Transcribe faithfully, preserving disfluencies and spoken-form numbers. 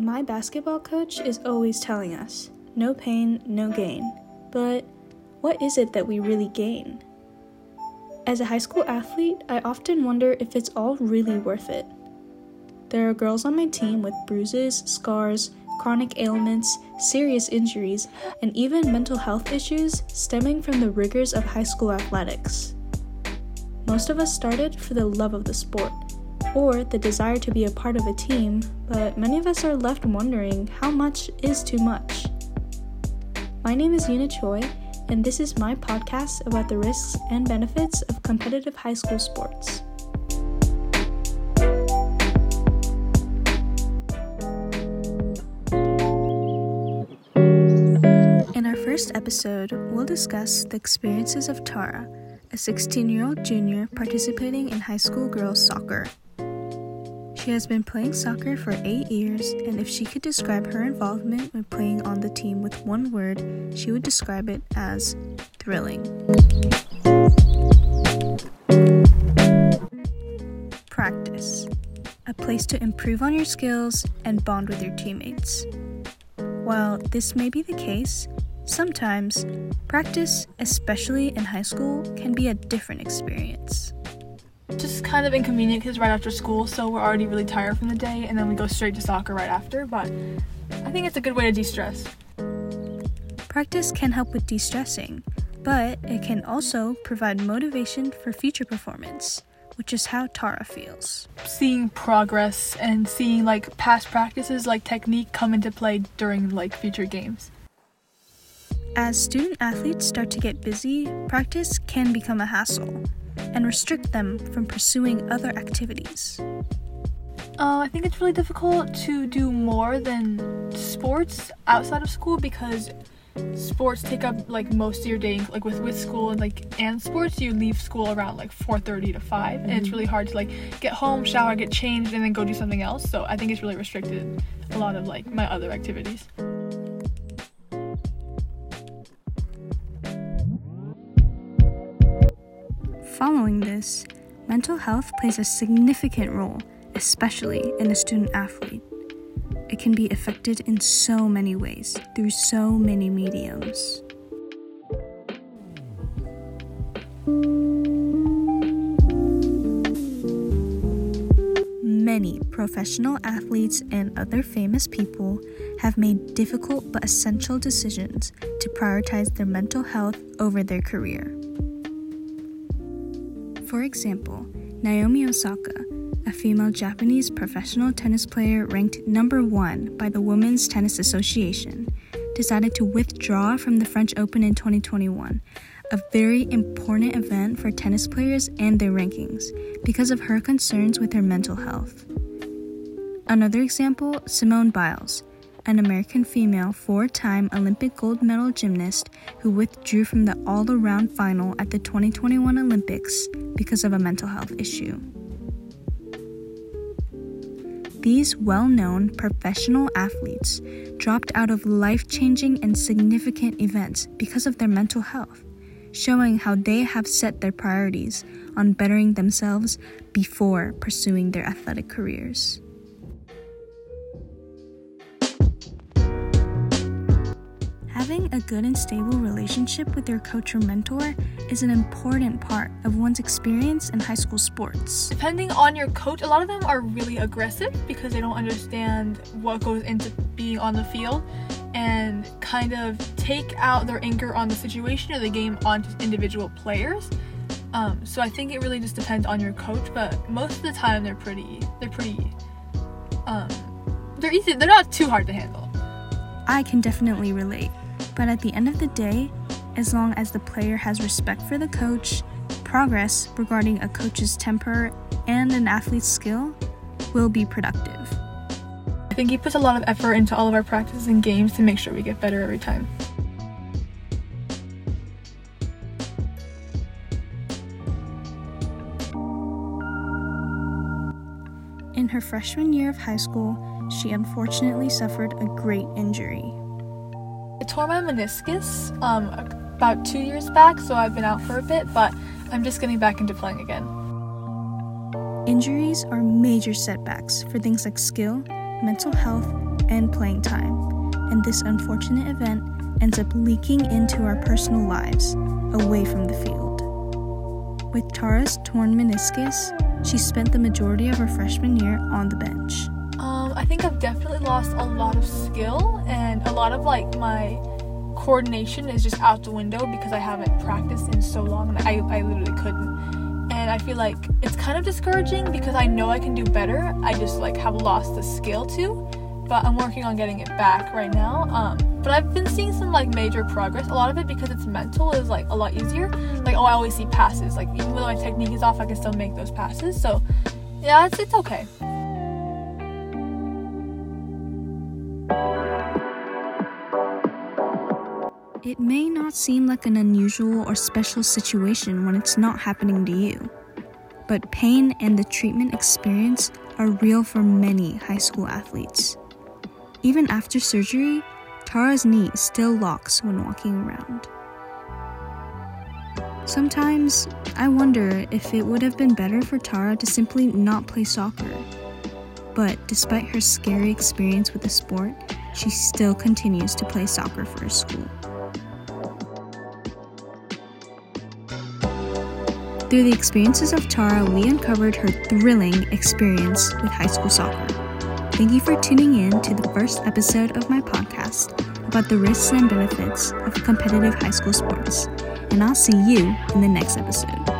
My basketball coach is always telling us, no pain, no gain. But what is it that we really gain? As a high school athlete, I often wonder if it's all really worth it. There are girls on my team with bruises, scars, chronic ailments, serious injuries, and even mental health issues stemming from the rigors of high school athletics. Most of us started for the love of the sport, or the desire to be a part of a team, but many of us are left wondering how much is too much. My name is Yuna Choi, and this is my podcast about the risks and benefits of competitive high school sports. In our first episode, we'll discuss the experiences of Tara, a sixteen-year-old junior participating in high school girls' soccer. She has been playing soccer for eight years, and if she could describe her involvement when playing on the team with one word, she would describe it as thrilling. Practice. A place to improve on your skills and bond with your teammates. While this may be the case, sometimes practice, especially in high school, can be a different experience. Just kind of inconvenient because right after school, so we're already really tired from the day, and then we go straight to soccer right after, but I think it's a good way to de-stress. Practice can help with de-stressing, but it can also provide motivation for future performance, which is how Tara feels. Seeing progress and seeing like past practices, like technique, come into play during like future games. As student athletes start to get busy, practice can become a hassle and restrict them from pursuing other activities. Uh, I think it's really difficult to do more than sports outside of school because sports take up like most of your day. Like with, with school and like and sports, you leave school around like four thirty to five, and it's really hard to like get home, shower, get changed, and then go do something else. So I think it's really restricted a lot of like my other activities. Following this, mental health plays a significant role, especially in a student-athlete. It can be affected in so many ways, through so many mediums. Many professional athletes and other famous people have made difficult but essential decisions to prioritize their mental health over their career. For example, Naomi Osaka, a female Japanese professional tennis player ranked number one by the Women's Tennis Association, decided to withdraw from the French Open in twenty twenty-one, a very important event for tennis players and their rankings, because of her concerns with her mental health. Another example, Simone Biles, an American female four-time Olympic gold medal gymnast who withdrew from the all-around final at the twenty twenty-one Olympics because of a mental health issue. These well-known professional athletes dropped out of life-changing and significant events because of their mental health, showing how they have set their priorities on bettering themselves before pursuing their athletic careers. Having a good and stable relationship with your coach or mentor is an important part of one's experience in high school sports. Depending on your coach, a lot of them are really aggressive because they don't understand what goes into being on the field and kind of take out their anger on the situation or the game onto individual players. Um, so I think it really just depends on your coach, but most of the time they're pretty, they're pretty, um, they're easy, they're not too hard to handle. I can definitely relate. But at the end of the day, as long as the player has respect for the coach, progress regarding a coach's temper and an athlete's skill will be productive. I think he puts a lot of effort into all of our practices and games to make sure we get better every time. In her freshman year of high school, she unfortunately suffered a great injury. I tore my meniscus um, about two years back, so I've been out for a bit, but I'm just getting back into playing again. Injuries are major setbacks for things like skill, mental health, and playing time, and this unfortunate event ends up leaking into our personal lives, away from the field. With Tara's torn meniscus, she spent the majority of her freshman year on the bench. Um, I think I've definitely lost a lot of skill, and a lot of like my coordination is just out the window because I haven't practiced in so long, and I, I literally couldn't. And I feel like it's kind of discouraging because I know I can do better, I just like have lost the skill too. But I'm working on getting it back right now. Um, but I've been seeing some like major progress. A lot of it because it's mental is like a lot easier. Like, oh, I always see passes. Like, even though my technique is off, I can still make those passes. So yeah, it's, it's okay. It may not seem like an unusual or special situation when it's not happening to you, but pain and the treatment experience are real for many high school athletes. Even after surgery, Tara's knee still locks when walking around. Sometimes, I wonder if it would have been better for Tara to simply not play soccer. But despite her scary experience with the sport, she still continues to play soccer for her school. Through the experiences of Tara, we uncovered her thrilling experience with high school soccer. Thank you for tuning in to the first episode of my podcast about the risks and benefits of competitive high school sports, and I'll see you in the next episode.